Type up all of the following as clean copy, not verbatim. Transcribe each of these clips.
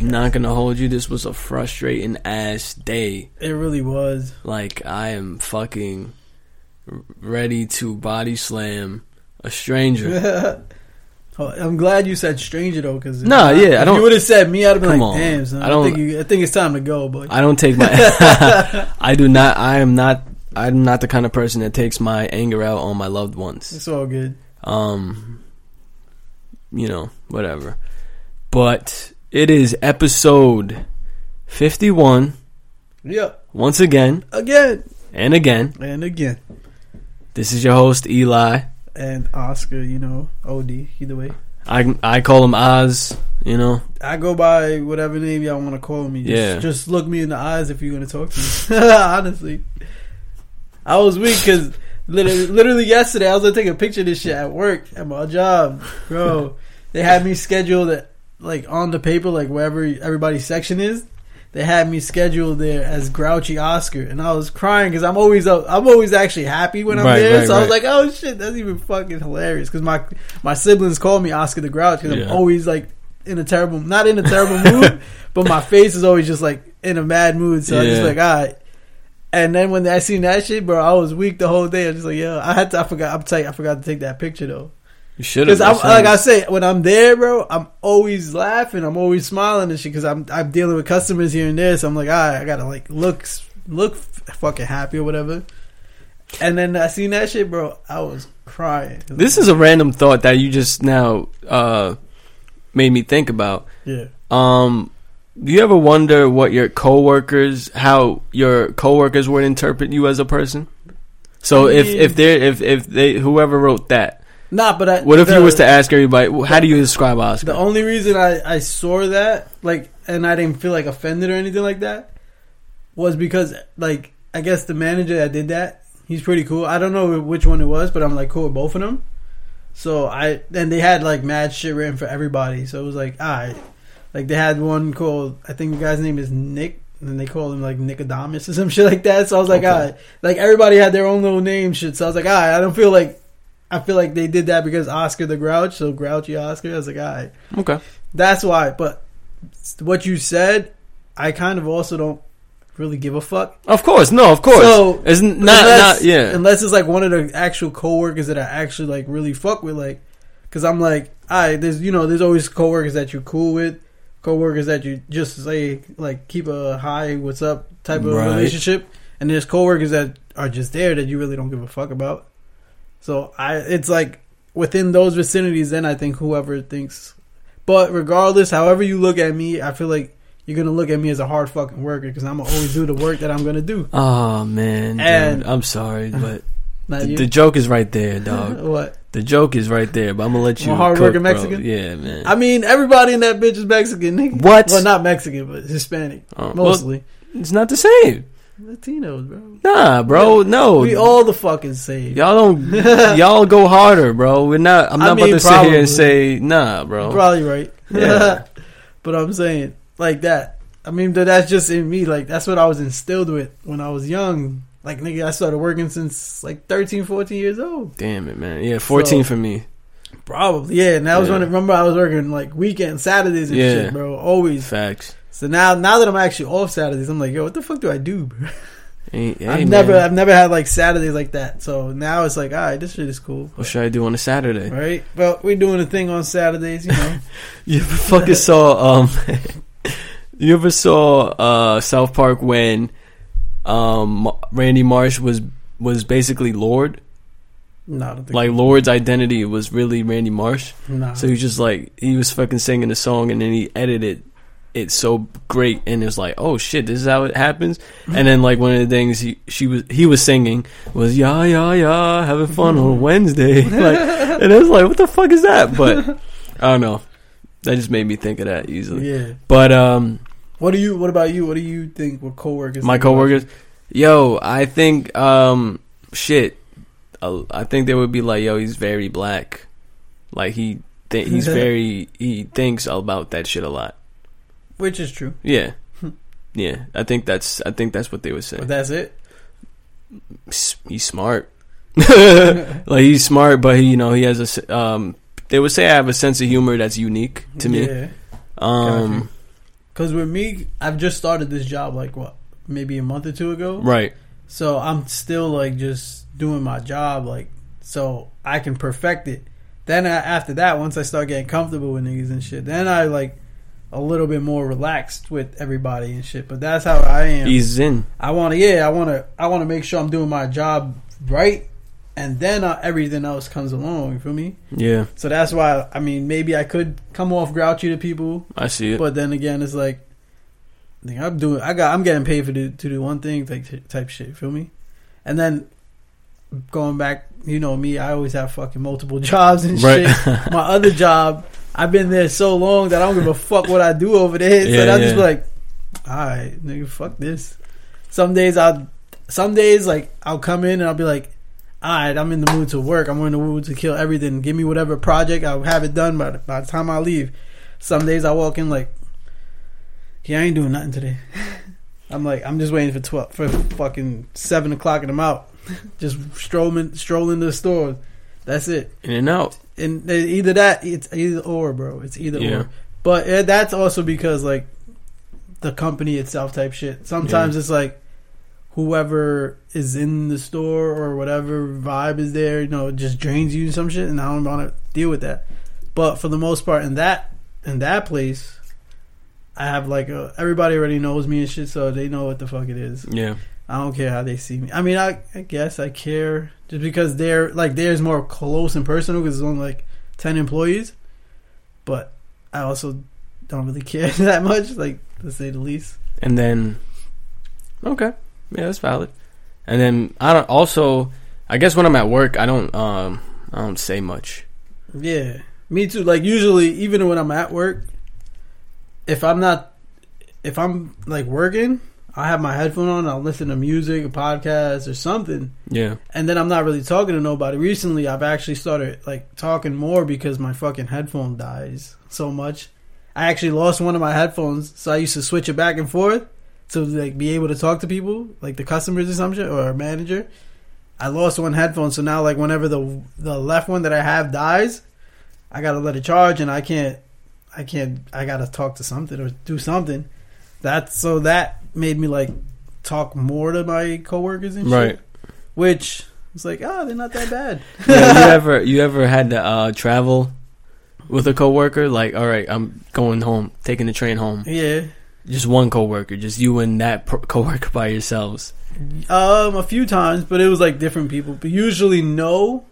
Not gonna hold you, this was a frustrating ass day. It really was. Like, I am fucking ready to body slam a stranger. I'm glad you said stranger though, because I don't. You would have said me, I'd have been like, on. Damn, son, I think it's time to go. But I don't take my. I'm not the kind of person that takes my anger out on my loved ones. It's all good. You know, whatever. But it is episode 51. Yeah. Once again. Again. And again. And again. This is your host, Eli. And Oscar, you know, OD, either way. I call him Oz, you know. I go by whatever name y'all want to call me. Just look me in the eyes if you're going to talk to me. Honestly. I was weak because literally yesterday I was going to take a picture of this shit at work, at my job. Bro, they had me scheduled at, like, on the paper, like, wherever everybody's section is. They had me scheduled there as Grouchy Oscar, and I was crying because I'm always actually happy when I'm there. I was like, "Oh shit, that's even fucking hilarious." Because my siblings call me Oscar the Grouch because I'm always like not in a terrible mood, but my face is always just like in a mad mood. So I'm just like, all right. And then when I seen that shit, bro, I was weak the whole day. I'm just like, yo, I forgot to take that picture though. You should have. Because like I say, when I'm there, bro, I'm always laughing, I'm always smiling and shit. Because I'm dealing with customers here and there, so I'm like, alright, I gotta like look fucking happy or whatever. And then I seen that shit, bro, I was crying. This is a random thought that you just now made me think about. Yeah. Do you ever wonder what your coworkers, how your coworkers would interpret you as a person? So if they whoever wrote that. Nah, but what if you was to ask everybody, how do you describe Oscar? The only reason I saw that, like, and I didn't feel like offended or anything like that, was because, like, I guess the manager that did that, he's pretty cool. I don't know which one it was, but I'm like cool with both of them. So and they had like mad shit written for everybody. So it was like, alright, like they had one called, I think the guy's name is Nick, and then they called him like Nick Adamus or some shit like that. So I was like, alright, like everybody had their own little name shit. So I was like, alright, I feel like they did that because Oscar the Grouch, so Grouchy Oscar. I was like, all right. Okay. That's why. But what you said, I kind of also don't really give a fuck. Of course. No, of course. So it's unless it's like one of the actual coworkers that I actually like really fuck with. Like, because I'm like, all right, there's always coworkers that you're cool with, coworkers that you just say, like, keep a hi, what's up type of relationship. And there's coworkers that are just there that you really don't give a fuck about. So it's like within those vicinities, then I think whoever thinks. But regardless, however you look at me, I feel like you're going to look at me as a hard fucking worker because I'm going to always do the work that I'm going to do. Oh, man. And dude, I'm sorry, but the joke is right there, dog. What? The joke is right there, but I'm going to let you hard-working Mexican? Yeah, man. I mean, everybody in that bitch is Mexican. What? Well, not Mexican, but Hispanic, mostly. Well, it's not the same. Latinos, bro. Nah, bro, no. We all the fucking same. Y'all go harder, bro. We're not. I'm not about to sit here and say, nah, bro. You're probably right. Yeah, but I'm saying like that. I mean, that's just in me. Like that's what I was instilled with when I was young. Like nigga, I started working since like 13, 14 years old. Damn it, man. Yeah, 14 for me. Probably yeah. And that was when remember I was working like weekends, Saturdays and shit, bro. Always facts. So now that I'm actually off Saturdays, I'm like, yo, what the fuck do I do, bro? I've never had like Saturdays like that. So now it's like, all right, this shit is cool. What should I do on a Saturday? Right? Well, we're doing a thing on Saturdays, you know. You ever fucking saw South Park when Randy Marsh was basically Lord? No, I don't think like Lord's identity was really Randy Marsh. No. So he was just like he was fucking singing a song and then he edited it's so great and it's like, oh shit, this is how it happens. And then like one of the things he was singing was yeah having fun on Wednesday, like, and I was like, what the fuck is that? But I don't know, that just made me think of that easily. Yeah. But what about you? What do you think were coworkers? My coworkers, yo, I think I think they would be like, yo, he's very black, like he thinks about that shit a lot. Which is true. Yeah. Yeah. I think that's what they would say. But that's it? He's smart. Like, he's smart, but, he has a... They would say I have a sense of humor that's unique to me. Yeah. Because with me, I've just started this job like what, maybe a month or two ago. Right. So I'm still like just doing my job, like so I can perfect it. Then after that, once I start getting comfortable with niggas and shit, then I like a little bit more relaxed with everybody and shit. But that's how I am. He's in. I want to make sure I'm doing my job right, and then everything else comes along. You feel me? Yeah. So that's why, I mean, maybe I could come off grouchy to people. I see it. But then again, it's like, I'm getting paid for to do one thing, like, type shit. You feel me? And then going back, you know me, I always have fucking multiple jobs and shit. Right. My other job, I've been there so long that I don't give a fuck what I do over there. Yeah, so I'm just like, alright, nigga, fuck this. Some days like I'll come in and I'll be like, alright, I'm in the mood to work. I'm in the mood to kill everything. Give me whatever project, I'll have it done by the time I leave. Some days I walk in like, yeah, I ain't doing nothing today. I'm like, I'm just waiting for fucking 7 o'clock and I'm out. Just strolling to the store. That's it. In and out. And either that, it's either or, bro. It's either or. But that's also because like the company itself type shit. Sometimes it's like whoever is in the store or whatever vibe is there, you know, it just drains you and some shit. And I don't want to deal with that. But for the most part, in that place, I have like everybody already knows me and shit, so they know what the fuck it is. Yeah. I don't care how they see me. I mean, I guess I care just because they're like, theirs more close and personal because it's only like 10 employees. But I also don't really care that much, like, to say the least. And then, okay, yeah, that's valid. And then I guess when I'm at work, I don't say much. Yeah, me too. Like usually, even when I'm at work, if I'm like working, I have my headphone on, I'll listen to music, a podcast, or something. Yeah. And then I'm not really talking to nobody. Recently, I've actually started, like, talking more because my fucking headphone dies so much. I actually lost one of my headphones, so I used to switch it back and forth to, like, be able to talk to people, like the customers or some shit, or a manager. I lost one headphone, so now, like, whenever the left one that I have dies, I gotta let it charge, and I gotta talk to something or do something. That made me like talk more to my coworkers and shit. Right. Which was like, they're not that bad. Yeah, you ever had to travel with a coworker? Like, all right, I'm going home, taking the train home. Yeah. Just one coworker, just you and that coworker by yourselves. A few times, but it was like different people. But usually, no,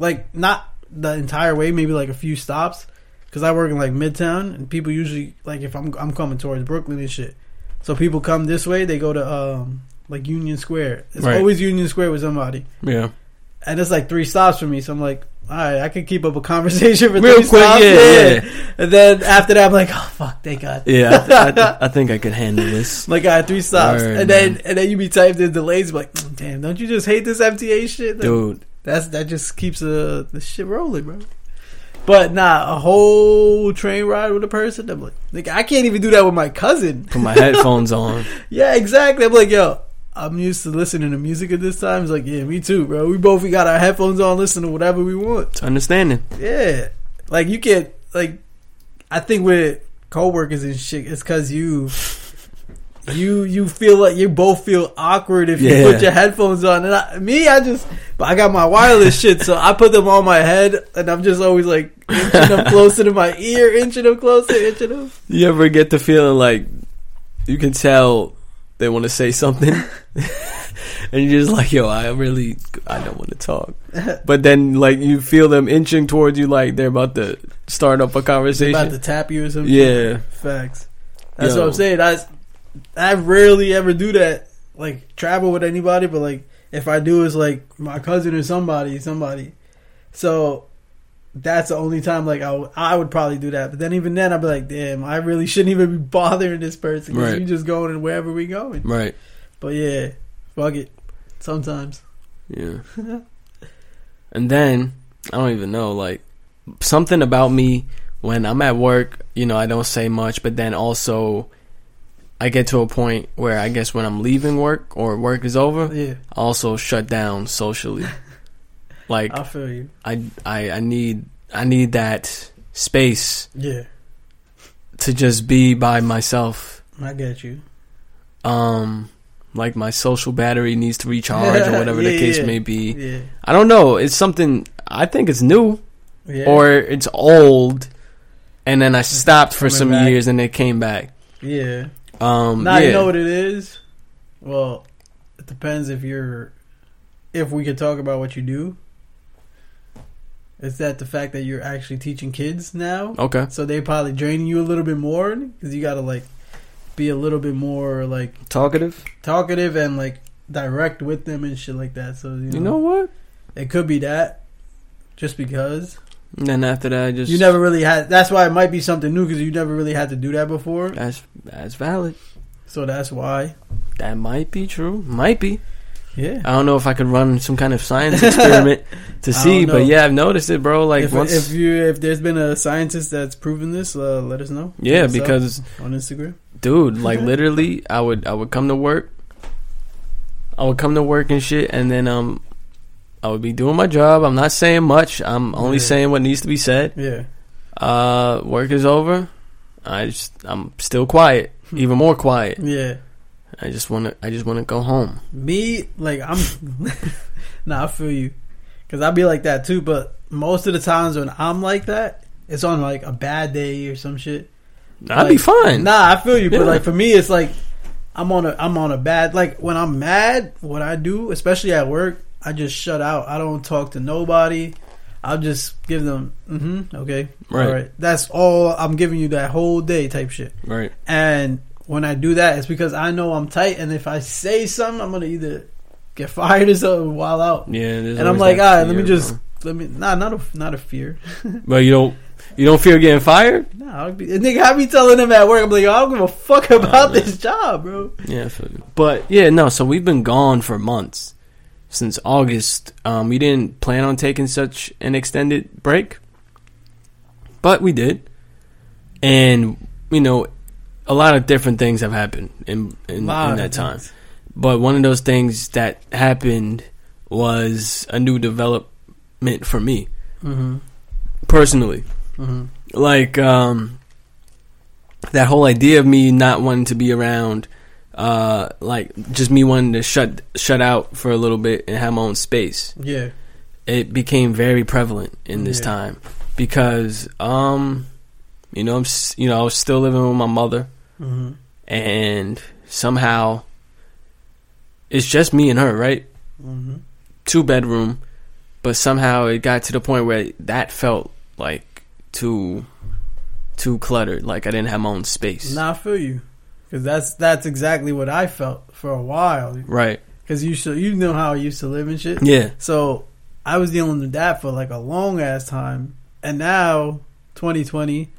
like not the entire way. Maybe like a few stops. Because I work in, like, Midtown, and people usually, like, if I'm coming towards Brooklyn and shit. So people come this way, they go to, like, Union Square. It's always Union Square with somebody. Yeah. And it's, like, 3 stops for me, so I'm like, all right, I can keep up a conversation for real 3 quick, stops. Yeah. And then after that, I'm like, oh, fuck, thank God. Yeah, I think I could handle this. Like, I had 3 stops. Right, and then you be typed in delays, like, damn, don't you just hate this MTA shit? Like, dude. That just keeps the shit rolling, bro. But nah, a whole train ride with a person, I'm like, I can't even do that with my cousin. Put my headphones on. Yeah, exactly. I'm like, yo, I'm used to listening to music at this time. He's like, yeah, me too, bro. We got our headphones on, listen to whatever we want. It's understanding. Yeah. Like, you can't, like, I think with coworkers and shit, it's because you feel like you both feel awkward if you put your headphones on. And I got my wireless shit, so I put them on my head, and I'm just always like inching them closer to my ear, inching them. You ever get the feeling like you can tell they want to say something, and you're just like, "Yo, I don't want to talk," but then like you feel them inching towards you, like they're about to start up a conversation, they're about to tap you or something. Yeah, facts. That's what I'm saying. I rarely ever do that, like travel with anybody, but like if I do, it's like my cousin or somebody. So that's the only time like I would probably do that. But then even then, I'd be like, damn, I really shouldn't even be bothering this person because we just going wherever we going. Right. But yeah, fuck it. Sometimes. Yeah. And then I don't even know, like something about me when I'm at work, you know, I don't say much, but then also I get to a point where I guess when I'm leaving work or work is over, I also shut down socially. Like I feel you. I need that space. Yeah. to just be by myself. I get you. Like my social battery needs to recharge or whatever the case may be. Yeah. I don't know. It's something, I think it's new or it's old. And then I stopped for some years and it came back. Yeah. You know what it is? Well, it depends if we could talk about what you do. It's that the fact that you're actually teaching kids now. Okay. So they probably drain you a little bit more because you got to like be a little bit more like talkative and like direct with them and shit like that. So you know what? It could be that just because. And then after that, you never really had. That's why it might be something new because you never really had to do that before. That's valid. So that's why. That might be true. Might be. Yeah, I don't know if I could run some kind of science experiment to see, but yeah, I've noticed it, bro. Like if there's been a scientist that's proven this, let us know. Yeah, because on Instagram, dude, like literally, I would come to work. I would come to work and shit, and then I would be doing my job. I'm not saying much. I'm only saying what needs to be said. Yeah. Work is over. I'm still quiet, even more quiet. Yeah. I just wanna go home. Me, like I'm. Nah, I feel you, cause I be like that too. But most of the times when I'm like that, it's on like a bad day or some shit. I'd be fine. Nah, I feel you. Yeah. But like for me, it's like I'm on a bad. Like when I'm mad, what I do, especially at work, I just shut out. I don't talk to nobody. I'll just give them okay, right. All right. That's all I'm giving you that whole day type shit. Right. And when I do that, it's because I know I'm tight, and if I say something, I'm gonna either get fired or something while out. Yeah, and I'm like, all right, let me. Nah, not a fear. But you don't fear getting fired? Nah, nigga, I be telling them at work, I'm like, yo, I don't give a fuck about this job, bro. Yeah, I feel you. But yeah, no. So we've been gone for months since August. We didn't plan on taking such an extended break, but we did, and a lot of different things have happened in that time. But one of those things that happened was a new development for me. Mm-hmm. Personally. Mm-hmm. Like, that whole idea of me not wanting to be around, like, just me wanting to shut out for a little bit and have my own space. Yeah. It became very prevalent in this time. Because, I was still living with my mother. Mm-hmm. And somehow it's just me and her, right? Mm-hmm. 2-bedroom, but somehow it got to the point where that felt like too cluttered. Like I didn't have my own space. Nah, I feel you, because that's exactly what I felt for a while, right? Because you know how I used to live and shit. Yeah. So I was dealing with that for like a long ass time, and now 2020.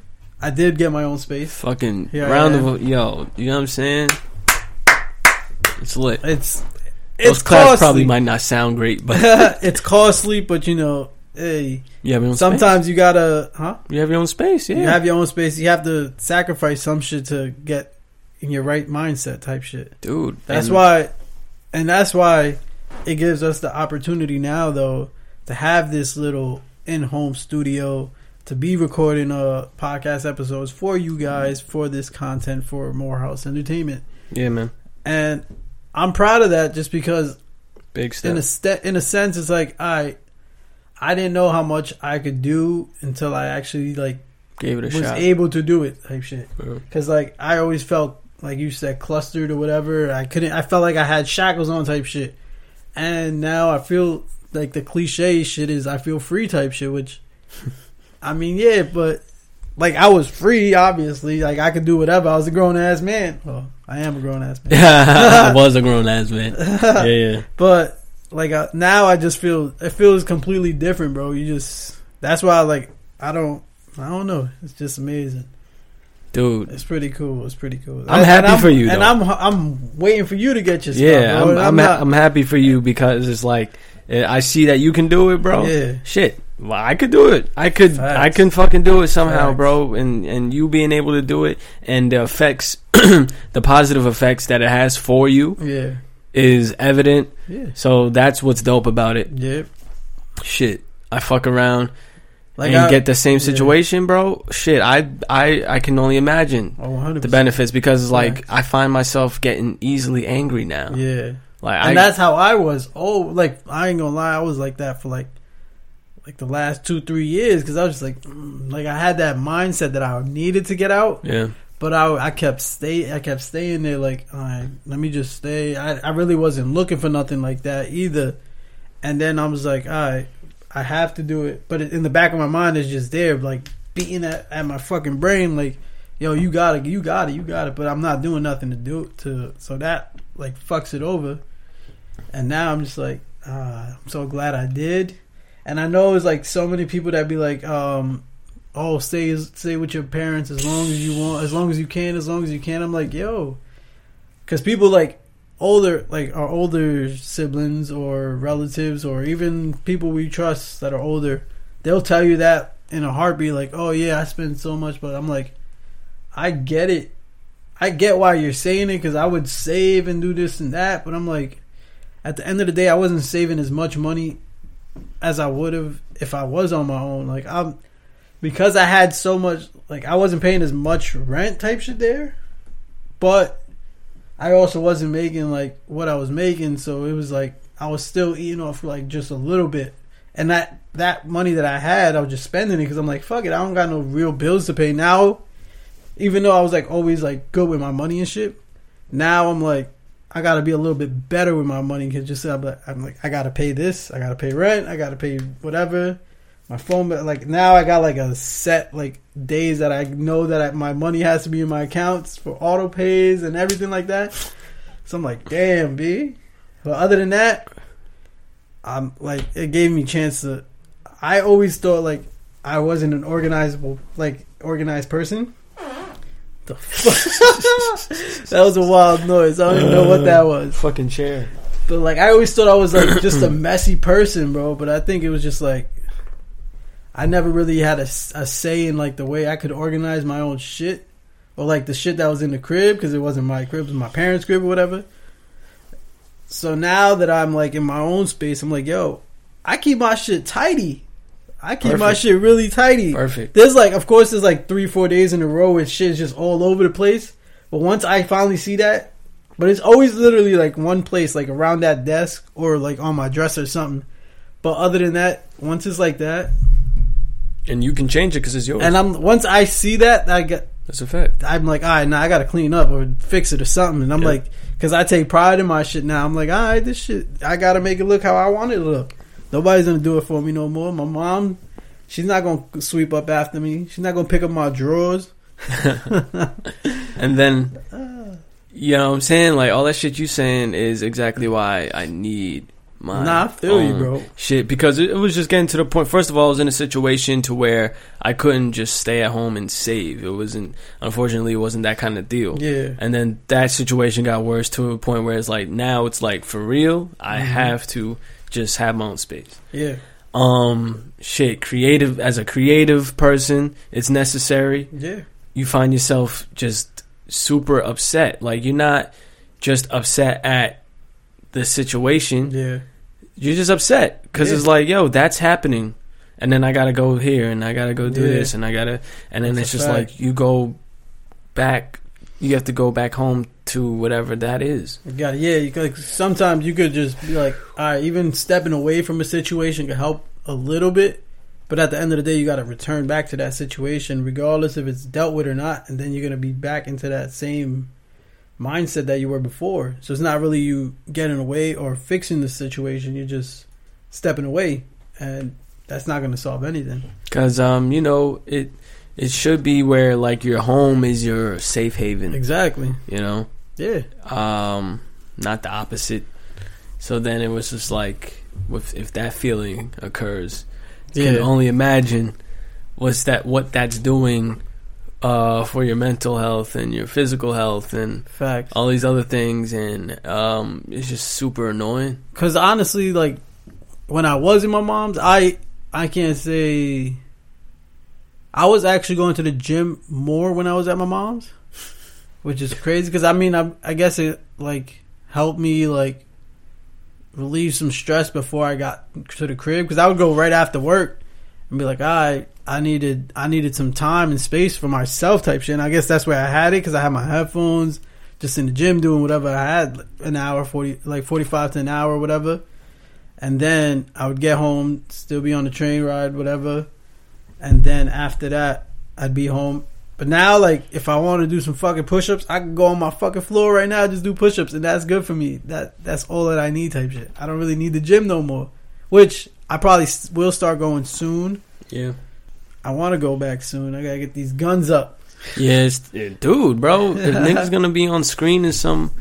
I did get my own space. Fucking round of yo, you know what I'm saying? It's lit. It's those clouds probably might not sound great, but it's costly. But hey, you have your own sometimes space. You gotta, huh? You have your own space. Yeah, you have your own space. You have to sacrifice some shit to get in your right mindset type shit, dude. That's why it gives us the opportunity now though to have this little in-home studio. To be recording podcast episodes for you guys for this content for Morehouse Entertainment. Yeah, man. And I'm proud of that just because big step. In a sense, it's like I didn't know how much I could do until I actually like gave it a shot. Was able to do it type shit. Because like I always felt like you said clustered or whatever. I felt like I had shackles on type shit. And now I feel like the cliche shit is I feel free type shit, which. I mean, yeah, but like I was free, obviously. Like I could do whatever. I was a grown ass man. Well, I am a grown ass man. I was a grown ass man. Yeah, yeah. But like now, I just feel it feels completely different, bro. That's why I don't know. It's just amazing, dude. It's pretty cool. I'm happy for you, though. And I'm waiting for you to get your stuff. Yeah, bro. I'm happy for you because it's like I see that you can do it, bro. Yeah, shit. Well, I could do it. I can fucking do it somehow, bro. And you being able to do it and the effects, the positive effects that it has for you, is evident. Yeah. So that's what's dope about it. Yep. Shit, I fuck around. Like, and get the same situation, bro. Shit, I can only imagine 100%. The benefits, because it's like I find myself getting easily angry now. Yeah, like, and that's how I was. Oh, like I ain't gonna lie, I was like that for like the last 2-3 years, because I was just like I had that mindset that I needed to get out. Yeah, but I kept staying there. Like, all right, let me just stay. I really wasn't looking for nothing like that either. And then I was like, all right. I have to do it, but in the back of my mind, it's just there, like beating at my fucking brain, like, yo, you got it. But I'm not doing nothing to do to, so that like fucks it over. And now I'm just like, I'm so glad I did. And I know it's like so many people that be like, oh, stay with your parents as long as you want, as long as you can. I'm like, yo, because people like. Our older siblings or relatives or even people we trust that are older, they'll tell you that in a heartbeat, like, oh yeah, I spend so much, but I'm like, I get it. I get why you're saying it, because I would save and do this and that, but I'm like, at the end of the day, I wasn't saving as much money as I would have if I was on my own. Like, because I had so much, like, I wasn't paying as much rent type shit there, but I also wasn't making like what I was making, so it was like I was still eating off like just a little bit, and that money that I had, I was just spending it because I'm like, fuck it, I don't got no real bills to pay now. Even though I was like always like good with my money and shit, now I'm like I gotta be a little bit better with my money, because just I'm like I gotta pay this, I gotta pay rent, I gotta pay whatever, my phone bill. Like now I got like a set like days that I know that my money has to be in my accounts for auto pays and everything like that. So I'm like, damn, B. But other than that, I'm like, it gave me a chance to. I always thought like I wasn't an organized person. The fuck? That was a wild noise. I don't even know what that was. Fucking chair. But like I always thought I was like just a messy person, bro. But I think it was just like. I never really had a say in like the way I could organize my own shit, or like the shit that was in the crib, because it wasn't my crib, it was my parents' crib or whatever. So now that I'm like in my own space, I'm like, yo, I keep my shit tidy. I keep my shit really tidy. Perfect. There's like, of course, there's like 3-4 days in a row where shit's just all over the place. But once I finally see that, but it's always literally like one place, like around that desk or like on my dresser or something. But other than that, once it's like that. And you can change it because it's yours. And once I see that, that's a fact. I'm like, all right, now I got to clean up or fix it or something. And I'm like, because I take pride in my shit now. I'm like, all right, this shit, I got to make it look how I want it to look. Nobody's going to do it for me no more. My mom, she's not going to sweep up after me. She's not going to pick up my drawers. And then, you know what I'm saying? Like, all that shit you saying is exactly why I need... I feel you, bro. Shit, because it was just getting to the point. First of all, I was in a situation to where I couldn't just stay at home and save. It wasn't, unfortunately, it wasn't that kind of deal. Yeah. And then that situation got worse to a point where it's like, now it's like, for real, I have to just have my own space. Yeah. Shit, creative, as a creative person, it's necessary. Yeah. You find yourself just super upset. Like, you're not just upset at the situation. Yeah. You're just upset because it's like, yo, that's happening, and then I gotta go here, and I gotta go do this, and I gotta, and then that's it's just fact. Like you go back, you have to go back home to whatever that is. You got you could, like, sometimes you could just be like, all right, even stepping away from a situation could help a little bit, but at the end of the day, you gotta return back to that situation, regardless if it's dealt with or not, and then you're gonna be back into that same mindset that you were before. So it's not really you getting away or fixing the situation, you're just stepping away, and that's not going to solve anything, because you know, it should be where like your home is your safe haven. Exactly. You know? Yeah. Not the opposite. So then it was just like, if that feeling occurs, you can only imagine what that's doing for your mental health and your physical health and facts, all these other things, and it's just super annoying. Because honestly, like when I was in my mom's, I can't say I was actually going to the gym more when I was at my mom's, which is crazy. Because I mean, I guess it like helped me like relieve some stress before I got to the crib, because I would go right after work. and be like, all right, I needed some time and space for myself type shit. And I guess that's where I had it, because I had my headphones just in the gym doing whatever. I had like an hour, 45 to an hour, whatever. And then I would get home, still be on the train ride, whatever. And then after that, I'd be home. But now, like, if I want to do some fucking push-ups, I can go on my fucking floor right now and just do push-ups. And that's good for me. That's all that I need type shit. I don't really need the gym no more. Which, I probably will start going soon. Yeah. I want to go back soon. I got to get these guns up. Yes, yeah, dude, bro. If niggas going to be on screen in some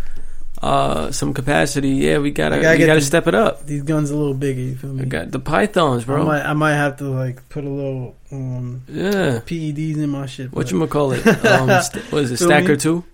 capacity, yeah, we gotta step it up. These guns a little bigger, you feel me? I got the pythons, bro. I might have to like put a little PEDs in my shit. What you gonna call it? What is it? Stacker 2?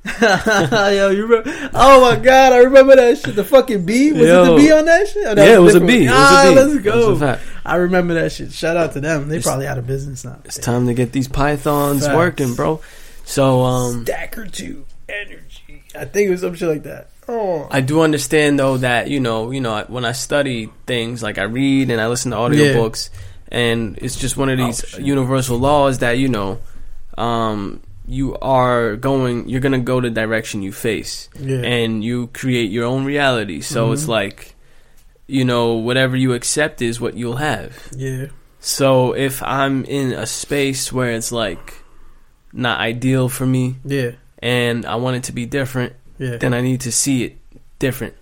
Yo, you remember? Oh my god, I remember that shit. The fucking B was Yo. It the B on that shit? That yeah, was it was a B. Ah, let's go. I remember that shit. Shout out to them. They probably out of business now. It's time to get these pythons working, bro. So Stacker 2 energy. I think it was some shit like that. Oh. I do understand though that you know when I study things, like I read and I listen to audiobooks, and it's just one of these universal laws that you're gonna go the direction you face, and you create your own reality. So it's like, you know, whatever you accept is what you'll have. Yeah. So if I'm in a space where it's like not ideal for me, and I want it to be different. Yeah. Then I need to see it different.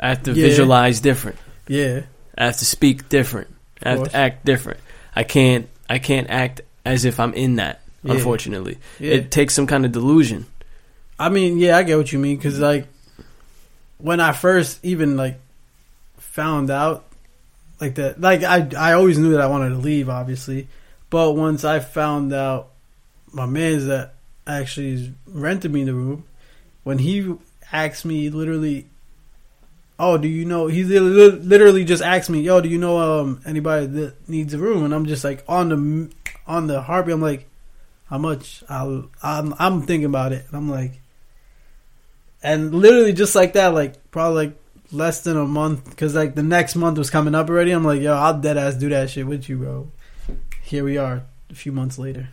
I have to visualize different. Yeah. I have to speak different. I have to act different. I can't act as if I'm in that, unfortunately. Yeah. It takes some kind of delusion. I mean, yeah, I get what you mean. Because, like, when I first even, like, found out, like, that, like, I always knew that I wanted to leave, obviously. But once I found out my man's that actually rented me the room, when he asked me literally, oh, do you know, he literally just asked me, yo, do you know anybody that needs a room? And I'm just like, on the heartbeat, I'm like, how much? I'm thinking about it. And I'm like, and literally just like that, like probably like less than a month, because like the next month was coming up already. I'm like, yo, I'll dead ass do that shit with you, bro. Here we are a few months later.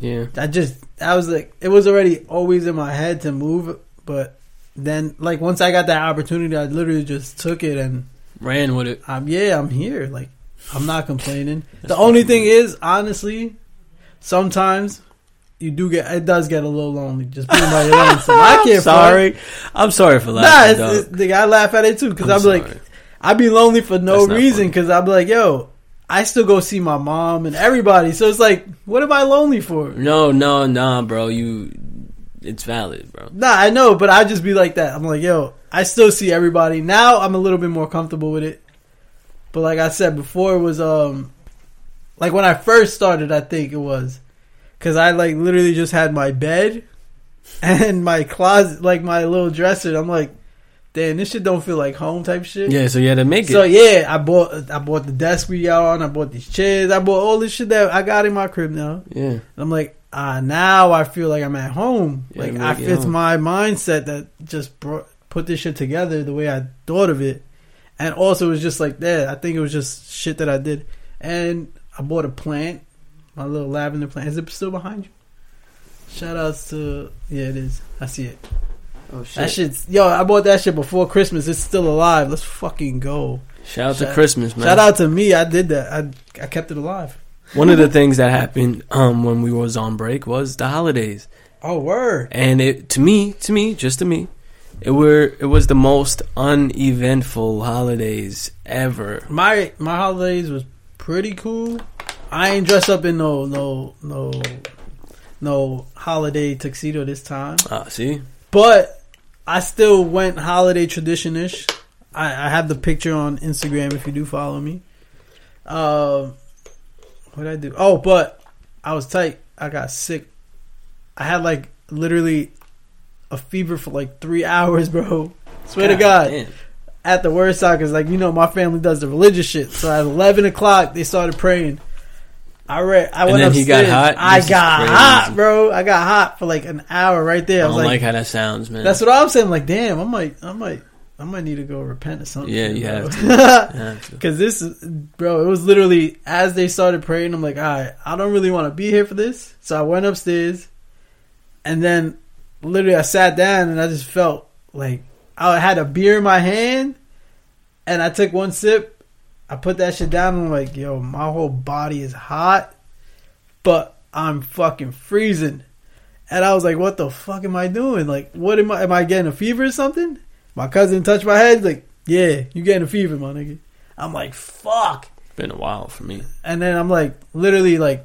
Yeah, I was like, it was already always in my head to move, but then like once I got that opportunity, I literally just took it and ran with it. I'm here. Like, I'm not complaining. The only thing is, honestly, sometimes it does get a little lonely just being by your own. So I can't. I'm sorry for laughing. Nah, I laugh at it too, because I'm like, I'd be lonely for no reason, because I'm like, yo, I still go see my mom and everybody. So it's like, what am I lonely for? No, bro. It's valid, bro. Nah, I know, but I just be like that. I'm like, yo, I still see everybody. Now I'm a little bit more comfortable with it. But like I said before, it was, like when I first started, I think it was, because I like literally just had my bed and my closet, like my little dresser. I'm like, damn, this shit don't feel like home type shit. Yeah, so you had to make it. So yeah, I bought the desk we got on. I bought these chairs. I bought all this shit that I got in my crib now. Yeah, and I'm like, now I feel like I'm at home. Yeah, like it's my mindset that just put this shit together the way I thought of it, and also it was just like that. I think it was just shit that I did, and I bought a plant, my little lavender plant. Is it still behind you? Shout outs to it is. I see it. Oh shit! That shit's, yo, I bought that shit before Christmas. It's still alive. Let's fucking go! Shout out to Christmas, man. Shout out to me. I did that. I kept it alive. One of the things that happened when we was on break was the holidays. Oh word! And it to me, it was the most uneventful holidays ever. My holidays was pretty cool. I ain't dressed up in no holiday tuxedo this time. Ah, see. But I still went holiday tradition-ish. I have the picture on Instagram if you do follow me. What did I do? Oh, but I was tight. I got sick. I had like literally a fever for like 3 hours, bro. Swear to God. Man. At the worst time, because like, you know, my family does the religious shit. So at 11 o'clock, they started praying. I went upstairs. He got hot. I got hot for like an hour right there. I don't like how that sounds, man. That's what I'm saying. Like, damn, I might I might need to go repent or something. Yeah, you have to. Because this, bro, it was literally as they started praying, I'm like, all right, I don't really want to be here for this. So I went upstairs, and then literally I sat down, and I just felt like I had a beer in my hand, and I took one sip. I put that shit down, and I'm like, yo, my whole body is hot, but I'm fucking freezing. And I was like, what the fuck am I doing? Like, what am I getting a fever or something? My cousin touched my head, like, yeah, you getting a fever, my nigga. I'm like, fuck. Been a while for me. And then I'm like, literally like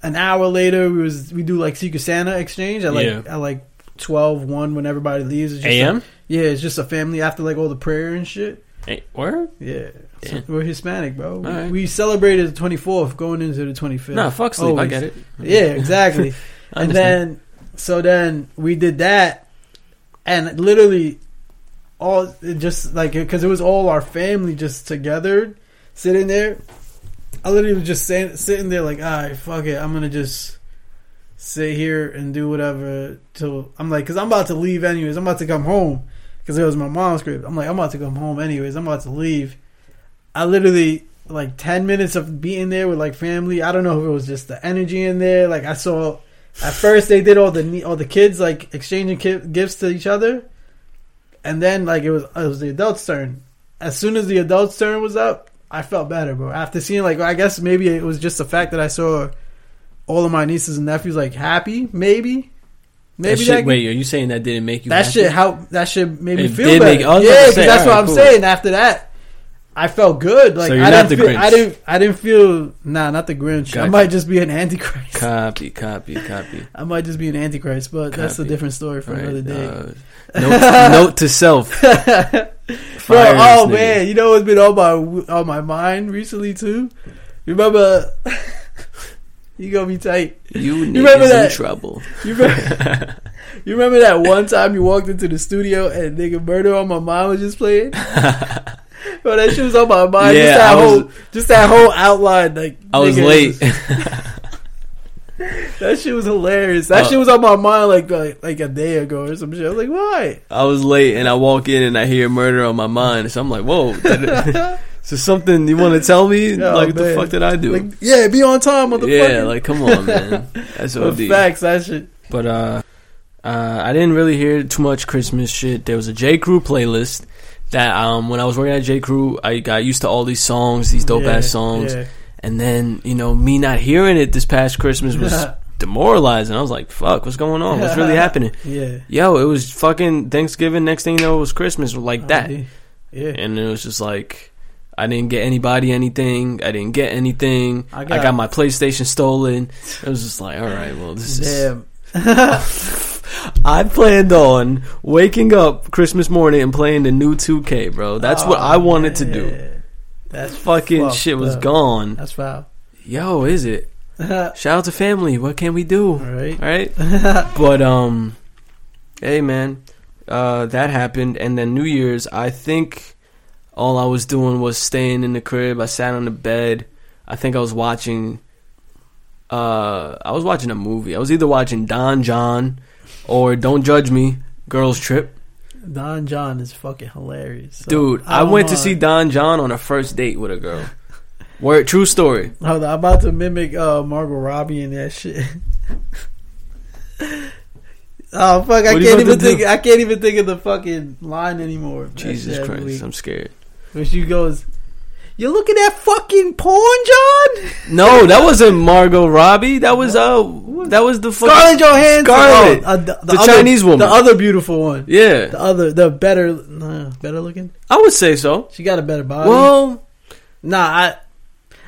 an hour later, we do like Secret Santa exchange at like 12, 1 when everybody leaves. A.M.? Like, yeah, it's just a family after like all the prayer and shit. Hey, where? Yeah. So we're Hispanic, bro. Right. We celebrated the 24th going into the 25th. Nah, fuck sleep. Always. I get it. Yeah, exactly. And then, so then we did that and literally... all just like, because it was all our family just together sitting there. I literally was just sitting there like, alright, fuck it, I'm gonna just sit here and do whatever till I'm like, cause I'm about to leave anyways, I'm about to come home, cause it was my mom's crib. I'm like, I'm about to come home anyways, I'm about to leave. I literally like 10 minutes of being there with like family, I don't know if it was just the energy in there. Like I saw at first they did all the kids like exchanging gifts to each other. And then, like, it was the adults' turn. As soon as the adults' turn was up, I felt better, bro. After seeing, like, I guess maybe it was just the fact that I saw all of my nieces and nephews, like, happy, maybe. Wait, are you saying that didn't make you happy? That shit made me feel better. Yeah, because that's what I'm saying. After that, I felt good. Like, so you're not the Grinch. I didn't feel, nah, not the Grinch. I might just be an antichrist. Copy. I might just be an antichrist, but that's a different story for another day. Note to self. Bro, oh man, you know what's been on my mind recently too? Remember, you gonna be tight. You remember that in trouble. You remember that one time you walked into the studio and nigga Murder on My Mind was just playing? Bro, that shit was on my mind. Yeah, just that whole outline. Like I was late. That shit was hilarious. That shit was on my mind like a day ago or some shit. I was like, why? I was late and I walk in and I hear Murder on My Mind. So I'm like, whoa. So something you want to tell me? Yo, like, man. What the fuck did I do? Like, yeah, be on time, motherfucker. Yeah, like, come on, man. That's OD. Facts, that shit. But I didn't really hear too much Christmas shit. There was a J.Crew playlist that when I was working at J.Crew, I got used to all these songs, these dope-ass songs. Yeah. And then, you know, me not hearing it this past Christmas was demoralizing. I was like, fuck, what's going on? What's really happening? Yeah. Yo, it was fucking Thanksgiving. Next thing you know, it was Christmas. Like that. Yeah. And it was just like, I didn't get anybody anything. I didn't get anything. I got my PlayStation stolen. It was just like, all right, well, this damn. Is... I planned on waking up Christmas morning and playing the new 2K, bro. That's what I wanted to do. That's fucking fluff, shit was gone. That's foul. Yo, is it? Shout out to family. What can we do? All right. But hey man, that happened, and then New Year's. I think all I was doing was staying in the crib. I sat on the bed. I think I was watching. I was watching a movie. I was either watching Don Jon or Don't Judge Me, Girls Trip. Don Jon is fucking hilarious. So dude, I went to see Don Jon on a first date with a girl. Word, true story. Hold on, I'm about to mimic Margot Robbie and that shit. Oh fuck, I can't even think of the fucking line anymore. Jesus Christ, week. I'm scared. When she goes, "You looking at fucking porn, John?" No, that wasn't Margot Robbie. That was the Scarlett Johansson. Scarlett, the other, Chinese woman, the other beautiful one. Yeah, the better looking. I would say so. She got a better body. Well, nah,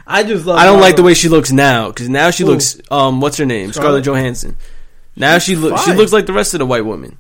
I just love. I don't like the way she looks now because now she looks. What's her name? Scarlett Johansson. Now she looks like the rest of the white women.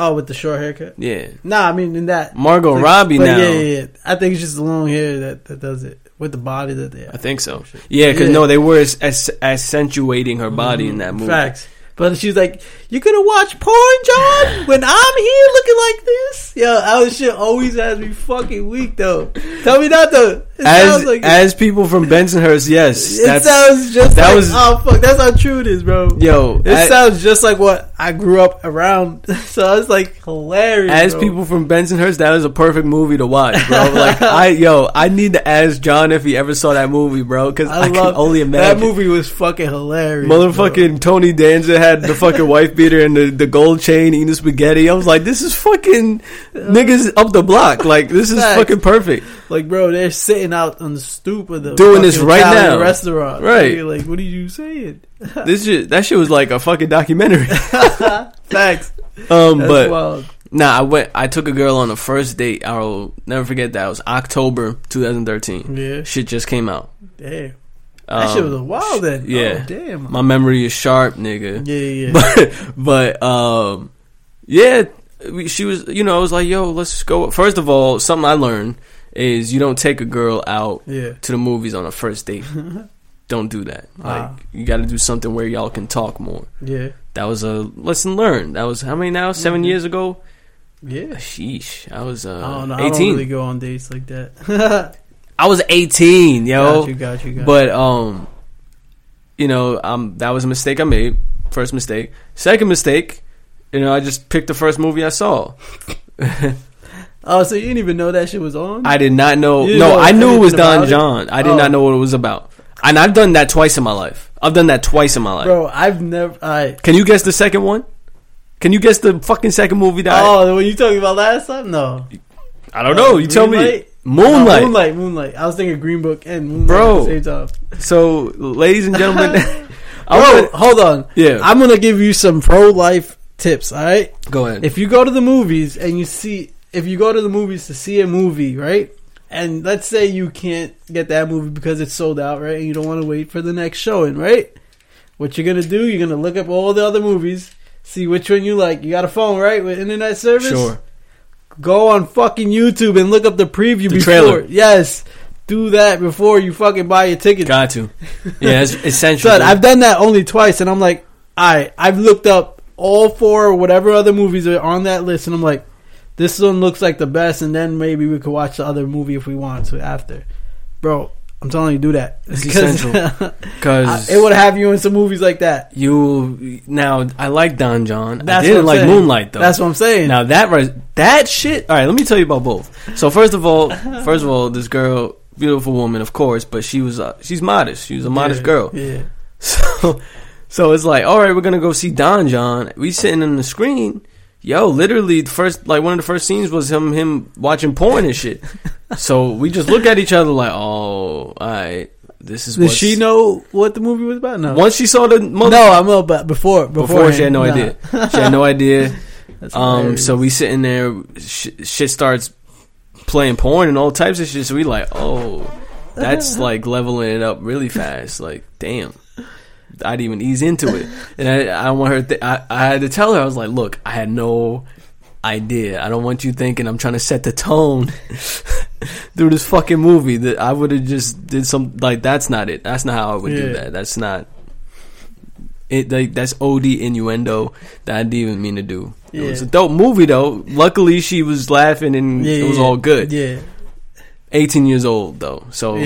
Oh, with the short haircut? Yeah. Nah, I mean, in that... Margot Robbie now. Yeah. I think it's just the long hair that does it. With the body that they have. I think so. Yeah, because, no, they were accentuating her body in that movie. Facts. But she's like, "You gonna watch porn, John? When I'm here looking like this?" Yo, that shit always has me fucking weak, though. Tell me not to... As people from Bensonhurst, yes. It sounds just that like, was, oh, fuck, that's how true it is, bro. Yo. It sounds just like what I grew up around. So I was like, hilarious, as bro. People from Bensonhurst, that is a perfect movie to watch, bro. Like, I need to ask John if he ever saw that movie, bro, because I can only imagine. That movie was fucking hilarious. Motherfucking bro. Tony Danza had the fucking wife beater and the gold chain eating spaghetti. I was like, this is fucking niggas up the block. Like, this is fucking perfect. Like, bro, they're sitting out on the stoop of the doing this right now restaurant, right? Like, what are you saying? That shit was like a fucking documentary. Facts. That's but wild. Nah, I took a girl on the first date. I'll never forget that. It was October 2013. Yeah, shit just came out. Damn. That shit was a while then. Yeah. Oh, damn. My memory is sharp, nigga. Yeah. But yeah, she was. You know, I was like, yo, let's go. First of all, something I learned is you don't take a girl out to the movies on a first date. Don't do that. Wow. Like, you got to do something where y'all can talk more. Yeah. That was a lesson learned. That was how many now? 7 years ago? Yeah. Sheesh. I was 18. I don't really go on dates like that. I was 18, yo. Got you. But, that was a mistake I made. First mistake. Second mistake, I just picked the first movie I saw. Oh, so you didn't even know that shit was on? I did not know. No, I knew it was Don Jon. I did not know what it was about. And I've done that twice in my life. Bro, I've never... Can you guess the second one? Can you guess the fucking second movie that the one you talking about last time? No. I don't know. You tell me. Moonlight. Moonlight. I was thinking Green Book and Moonlight at the same time. So, ladies and gentlemen... hold on. Yeah. I'm going to give you some pro-life tips, all right? Go ahead. If you go to the movies and you see... If you go to the movies to see a movie, right? And let's say you can't get that movie because it's sold out, right? And you don't want to wait for the next showing, right? What you're going to do, you're going to look up all the other movies, see which one you like. You got a phone, right? With internet service? Sure. Go on fucking YouTube and look up the preview before. Trailer. Yes. Do that before you fucking buy your ticket. Got to. Yeah, it's essential. Son, I've done that only twice, and I'm like, alright, I've looked up all four or whatever other movies are on that list, and I'm like, this one looks like the best, and then maybe we could watch the other movie if we want to after. Bro, I'm telling you, do that. It's essential. Because it would have you in some movies like that. Now, I like Don Jon. I didn't like Moonlight, though. That's what I'm saying. Now, that shit... All right, let me tell you about both. So, first of all, this girl, beautiful woman, of course, but she was she's modest. She was a modest girl. Yeah. So it's like, all right, we're going to go see Don Jon. We sitting in the screen... Yo, literally, one of the first scenes was him watching porn and shit. So we just look at each other like, oh, all right, this is. Did she know what the movie was about? No. Once she saw the mother, no, I know, but before she had no idea. She had no idea. So we sitting there, shit starts playing porn and all types of shit. So we like, oh, that's like leveling it up really fast. Like, damn. I'd even ease into it, and I want her. I had to tell her. I was like, "Look, I had no idea. I don't want you thinking I'm trying to set the tone through this fucking movie. That I would have just did some like that's not it. That's not how I would do that. That's not it. Like that's OD innuendo that I didn't even mean to do. Yeah. It was a dope movie though. Luckily, she was laughing and it was all good. Yeah, 18 years old though, so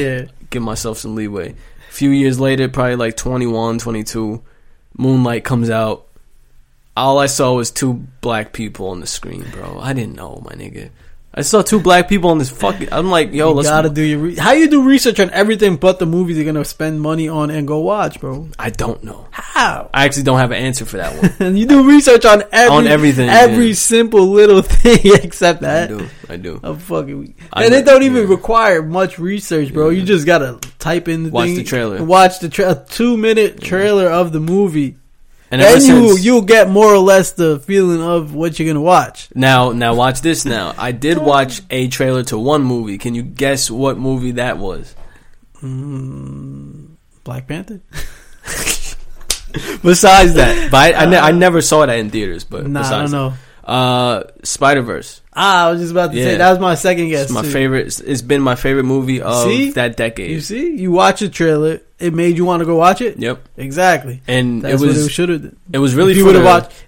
give myself some leeway." Few years later, probably like 21, 22, Moonlight comes out. All I saw was two black people on the screen, bro. I didn't know, my nigga. I saw two black people on this fucking... I'm like, yo, let's... You gotta do your... How you do research on everything but the movies you're gonna spend money on and go watch, bro? I don't know. How? I actually don't have an answer for that one. And you do research on everything. Every simple little thing except that. I do. I'm fucking weak. And it don't even require much research, bro. Yeah. You just gotta type in the thing. Watch the trailer. Watch the 2-minute trailer of the movie. And then you'll get more or less the feeling of what you're going to watch. Now watch this now. I did watch a trailer to one movie. Can you guess what movie that was? Black Panther? Besides that. But I never saw that in theaters. But besides I don't know. Spider-Verse. I was just about to say, that was my second guess. It's my favorite. It's been my favorite movie of that decade. You see? You watch a trailer. It made you want to go watch it? Yep. Exactly. And that's what it should have done. It was really fun.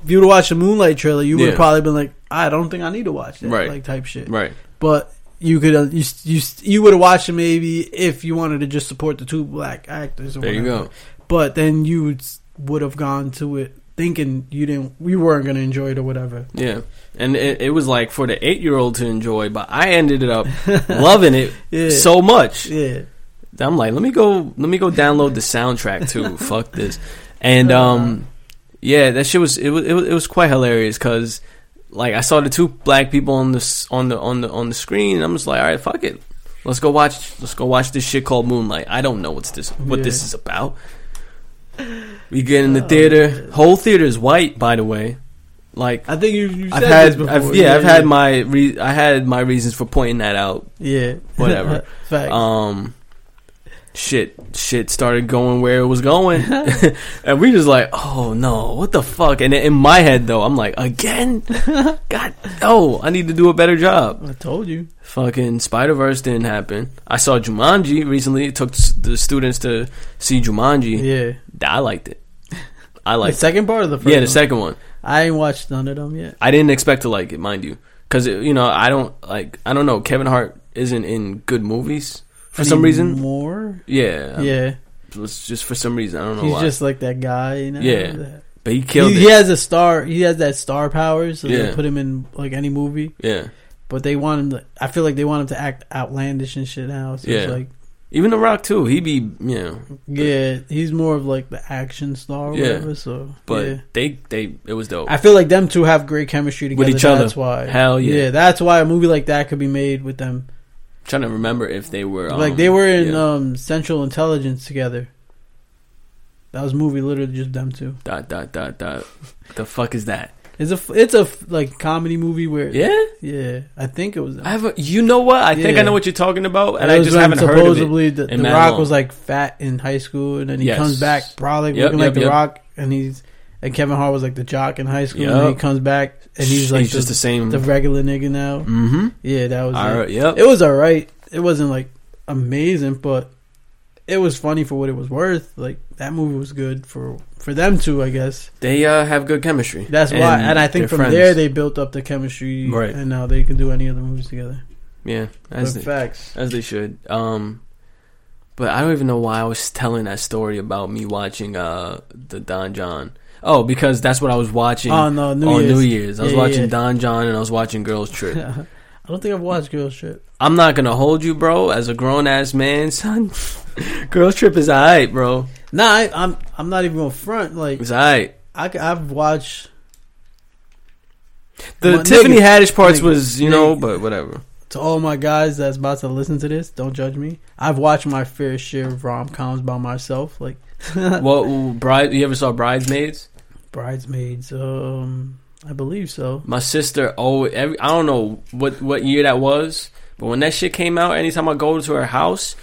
If you would have watched the Moonlight trailer, you would have probably been like, I don't think I need to watch that. Right. Like, type shit. Right. But you would have watched it maybe if you wanted to just support the two black actors. Or there whatever. You go. But then you would have gone to it thinking you weren't going to enjoy it or whatever. Yeah, and it was like for the 8-year-old to enjoy, but I ended up loving it so much. Yeah, I'm like, let me go download the soundtrack too. Fuck this, and yeah, that shit was quite hilarious because like I saw the two black people on the screen. And I'm just like, all right, fuck it, let's go watch this shit called Moonlight. I don't know what this is about. We get in the theater. Whole theater is white, by the way. Like I think you said this before. I had my reasons for pointing that out. Yeah, whatever. Fact. Shit started going where it was going, and we just like, oh no, what the fuck? And in my head though, I'm like, again, God, no, I need to do a better job. I told you, fucking Spider-Verse didn't happen. I saw Jumanji recently. It took the students to see Jumanji. Yeah, I liked it. The second part of the first one. Yeah, the second one. I ain't watched none of them yet. I didn't expect to like it, mind you, because I don't know. Kevin Hart isn't in good movies. For some reason. More? Yeah. Yeah. It's just for some reason. I don't know why. He's just like that guy. You know, yeah. But he killed it. He has a star. He has that star power, so they put him in like any movie. Yeah. But they want him to... I feel like they want him to act outlandish and shit now. So it's like... Even The Rock, too. He be, you know... Yeah. He's more of like the action star or whatever, so... But it was dope. I feel like them two have great chemistry together. With each other. That's why. Hell yeah. Yeah, that's why a movie like that could be made with them. I'm trying to remember if they were in Central Intelligence together. That was a movie literally just them two. ... The fuck is that? It's a like comedy movie where yeah I think it was. I have I think I know what you're talking about, and I just haven't heard of it. Supposedly the Rock was like fat in high school, and then he comes back probably looking like The Rock, and Kevin Hart was like the jock in high school, and he comes back and he's like just the same, the regular nigga now. Mm-hmm. Yeah, that was all right. Yep. It was alright. It wasn't like amazing, but it was funny for what it was worth. Like that movie was good for them two, I guess. They have good chemistry. That's why, and I think from there they built up the chemistry, right? And now they can do any other movies together. Yeah, facts, as they should. But I don't even know why I was telling that story about me watching the Don Jon. Oh, because that's what I was watching New Year's. I was watching Don Jon, and I was watching Girls Trip. I don't think I've watched Girls Trip. I'm not going to hold you, bro, as a grown-ass man, son. Girls Trip is all right, bro. Nah, I'm not even going to front. Like, it's all right. I've watched... The Tiffany Haddish parts was, but whatever. To all my guys that's about to listen to this, don't judge me. I've watched my fair share of rom-coms by myself. Like, you ever saw Bridesmaids? Bridesmaids, I believe so. My sister, I don't know what year that was, but when that shit came out, anytime I go to her house,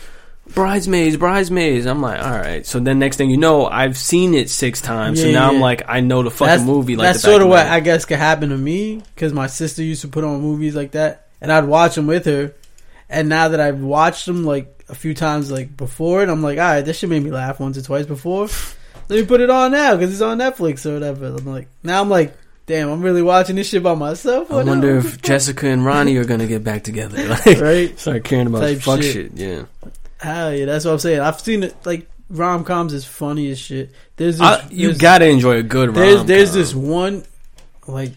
Bridesmaids, I'm like, all right. So then next thing you know, I've seen it 6 times, so now I'm like, I know the fucking movie. Like that's sort of what I guess could happen to me, because my sister used to put on movies like that, and I'd watch them with her, and now that I've watched them like a few times like before, and I'm like, all right, this shit made me laugh once or twice before. Let me put it on now because it's on Netflix or whatever. I'm like, damn, I'm really watching this shit by myself. I wonder if Jessica and Ronnie are gonna get back together, like, right? Start caring about fuck shit. Yeah, hell yeah, that's what I'm saying. I've seen it. Like rom coms is funny as shit. You gotta enjoy a good rom com. There's this one, like,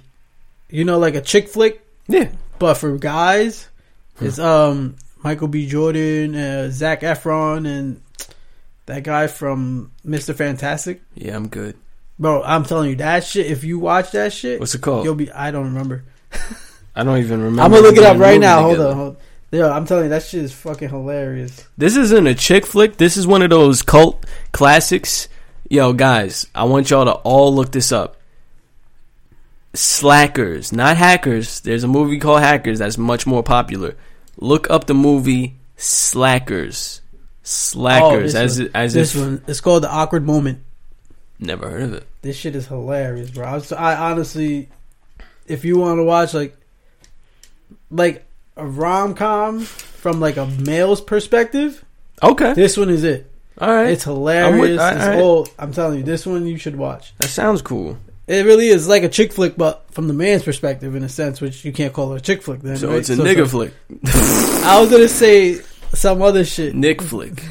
like a chick flick. Yeah, but for guys, it's Michael B. Jordan, Zac Efron, and that guy from Mr. Fantastic. Yeah, I'm good. Bro, I'm telling you, that shit, if you watch that shit... What's it called? You'll be... I don't remember. I don't even remember. I'm going to look it up right now. Hold on. Yo, I'm telling you, that shit is fucking hilarious. This isn't a chick flick. This is one of those cult classics. Yo, guys, I want y'all to all look this up. Slackers, not Hackers. There's a movie called Hackers that's much more popular. Look up the movie Slackers. Slackers. It's called The Awkward Moment. Never heard of it. This shit is hilarious, bro. I honestly, if you want to watch like a rom-com from like a male's perspective, okay, this one is it. All right, it's hilarious. I'm telling you, this one you should watch. That sounds cool. It really is like a chick flick, but from the man's perspective, in a sense, which you can't call it a chick flick then. So right? It's a nigga flick. I was going to say some other shit. Nick flick.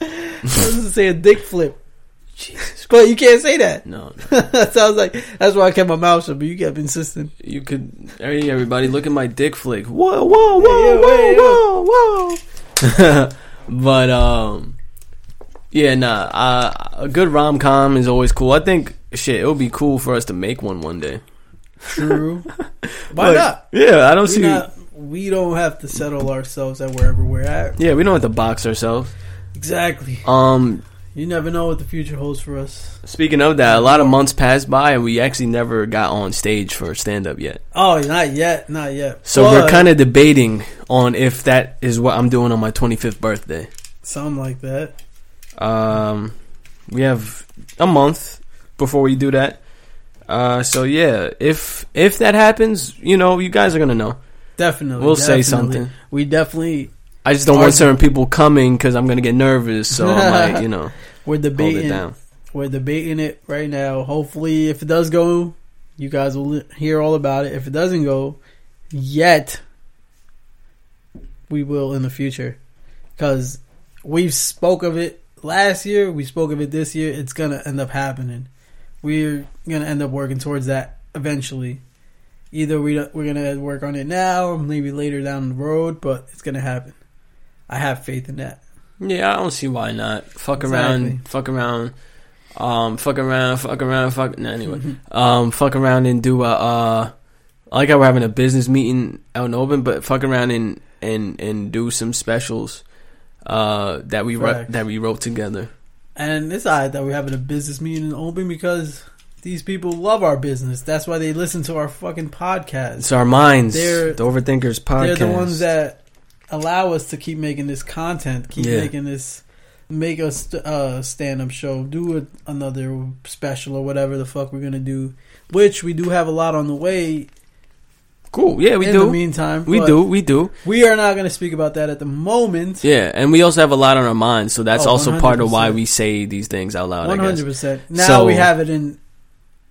I was going to say a dick flip. Jesus. But you can't say that. No. So I was like, that's why I kept my mouth shut, but you kept insisting. You could, hey everybody, look at my dick flick. Whoa, whoa, whoa, hey, whoa, whoa, whoa. But, yeah, nah, a good rom-com is always cool. I think, shit, it would be cool for us to make one day. True. Why not? Yeah, I don't see... We don't have to settle ourselves at wherever we're at. Yeah, we don't have to box ourselves. Exactly. You never know what the future holds for us. Speaking of that, a lot of months passed by and we actually never got on stage for stand-up yet. Oh, not yet. So we're kind of debating on if that is what I'm doing on my 25th birthday. Something like that. We have a month before we do that. So yeah, if that happens, you know, you guys are gonna know. Definitely, we'll say something. We definitely. I just don't want certain people coming because I'm gonna get nervous. So I'm like, you know, we're debating. Hold it down. We're debating it right now. Hopefully, if it does go, you guys will hear all about it. If it doesn't go yet, we will in the future because we've spoke of it. Last year, we spoke of it this year. It's going to end up happening. We're going to end up working towards that eventually. Either we're going to work on it now or maybe later down the road, but it's going to happen. I have faith in that. Yeah, I don't see why not. Fuck around and do I like how we're having a business meeting out in open, but fuck around and do some specials. That we wrote together. And it's odd that we're having a business meeting in Open because these people love our business. That's why they listen to our fucking podcast. It's our minds. The Overthinkers podcast. They're the ones that allow us to keep making this content. Make us stand-up show. Do another special or whatever the fuck we're going to do. Which we do have a lot on the way. Cool. Yeah, we do. In the meantime, we do. We are not going to speak about that at the moment. Yeah, and we also have a lot on our minds, so that's also 100%. Part of why we say these things out loud. 100%. Now we have it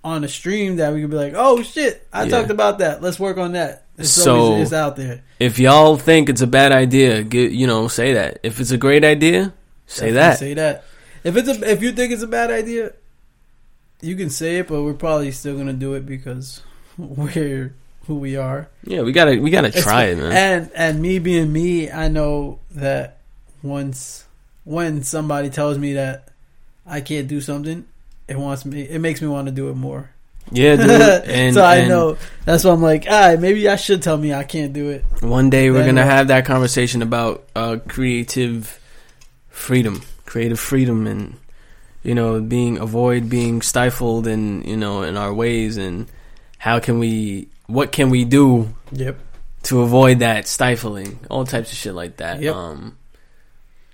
on a stream that we can be like, "Oh shit, I talked about that. Let's work on that." It's out there. If y'all think it's a bad idea, say that. If it's a great idea, say that. Say that. If you think it's a bad idea, you can say it, but we're probably still going to do it because we're who we are. Yeah, we gotta try it, man. And me being me, I know that when somebody tells me that I can't do something, it makes me want to do it more. Yeah, dude. So I know that's why I'm like, maybe I should tell me I can't do it. One day we're gonna have that conversation about creative freedom, and being stifled, and in our ways, and what can we do to avoid that stifling? All types of shit like that. Yep.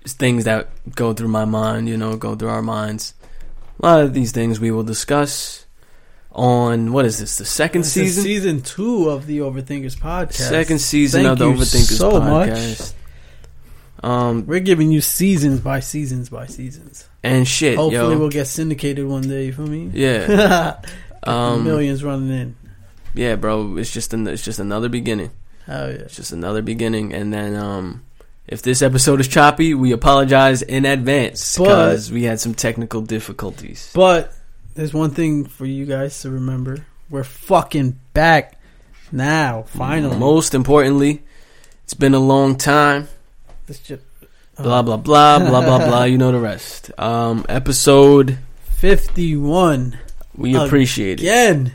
It's things that go through my mind, go through our minds. A lot of these things we will discuss on, what is this, the second season? Season 2 of the Overthinkers podcast. Second season of the Overthinkers podcast. We're giving you seasons by seasons by seasons. And shit, hopefully we'll get syndicated one day, you feel me? Yeah. Millions running in. Yeah, bro, it's just another beginning. Oh yeah, it's just another beginning. And then if this episode is choppy, we apologize in advance because we had some technical difficulties. But there's one thing for you guys to remember: we're fucking back now, finally. Most importantly, it's been a long time. This just blah blah blah blah blah blah. You know the rest. Episode 51. We appreciate it again.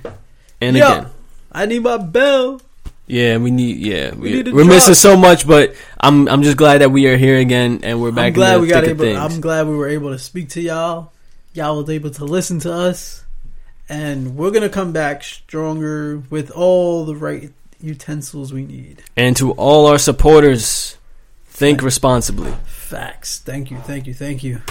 And again. I need my bell. Yeah, we're missing so much, but I'm just glad that we are here again and we're back. I'm glad we were able to speak to y'all. Y'all were able to listen to us, and we're gonna come back stronger with all the right utensils we need. And to all our supporters, think responsibly. Facts. Thank you.